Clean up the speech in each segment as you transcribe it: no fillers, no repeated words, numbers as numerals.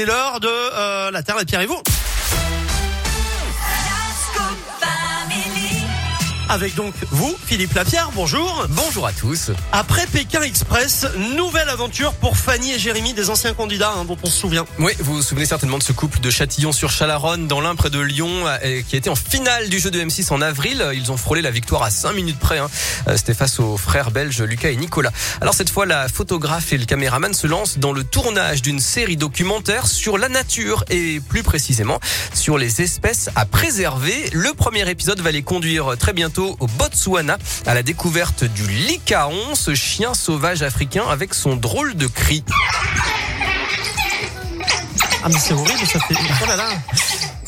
C'est l'heure de la Terre, Lapierre et vous. Avec donc vous, Philippe Lapierre, bonjour. Bonjour à tous. Après Pékin Express, nouvelle aventure pour Fanny et Jérémy, des anciens candidats dont on se souvient. Oui, vous vous souvenez certainement de ce couple de Châtillon sur Chalaronne, dans l'Ain près de Lyon, qui était en finale du jeu de M6 en avril. Ils ont frôlé la victoire à 5 minutes près. C'était face aux frères belges Lucas et Nicolas. Alors cette fois, la photographe et le caméraman se lancent dans le tournage d'une série documentaire sur la nature et plus précisément sur les espèces à préserver. Le premier épisode va les conduire très bientôt au Botswana, à la découverte du Licaon, ce chien sauvage africain avec son drôle de cri. Ah mais c'est horrible, ça fait... Oh là là.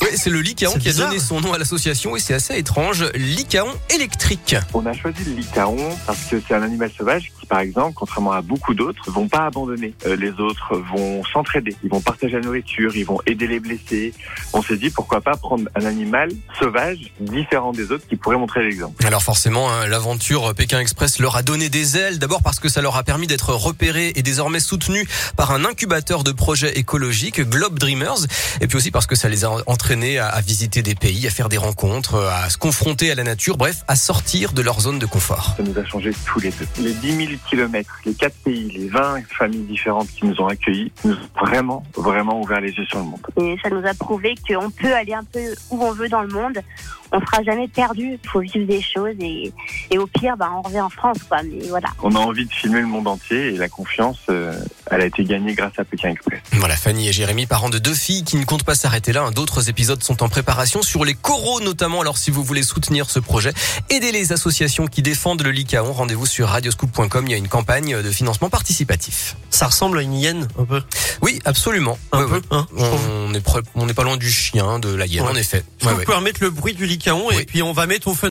Oui, c'est le Licaon qui a donné son nom à l'association et c'est assez étrange, Licaon électrique. On a choisi le Licaon parce que c'est un animal sauvage qui, par exemple, contrairement à beaucoup d'autres, vont pas abandonner. Les autres vont s'entraider, ils vont partager la nourriture, ils vont aider les blessés. On s'est dit pourquoi pas prendre un animal sauvage différent des autres qui pourrait montrer l'exemple. Alors forcément, l'aventure Pékin Express leur a donné des ailes, d'abord parce que ça leur a permis d'être repérés et désormais soutenus par un incubateur de projets écologiques, Globe Dreamers, et puis aussi parce que ça les a entraînés à visiter des pays, à faire des rencontres, à se confronter à la nature, bref, à sortir de leur zone de confort. Ça nous a changé tous les deux. Les 10 000 kilomètres, les 4 pays, les 20 familles différentes qui nous ont accueillis, nous ont vraiment, vraiment ouvert les yeux sur le monde. Et ça nous a prouvé qu'on peut aller un peu où on veut dans le monde. On ne sera jamais perdu. Il faut vivre des choses et au pire, on revient en France, Mais voilà. On a envie de filmer le monde entier et la confiance, elle a été gagnée grâce à Pékin Express. Voilà, Fanny et Jérémy, parents de 2 filles qui ne comptent pas s'arrêter là. D'autres épisodes sont en préparation sur les coraux notamment. Alors si vous voulez soutenir ce projet, aidez les associations qui défendent le Licaon. Rendez-vous sur radioscoop.com. Il y a une campagne de financement participatif. Ça ressemble à une hyène un peu. Oui, absolument. Un peu. Hein, on n'est pas loin du chien, de la hyène en effet. On peut remettre le bruit du Licaon et puis on va mettre au feu.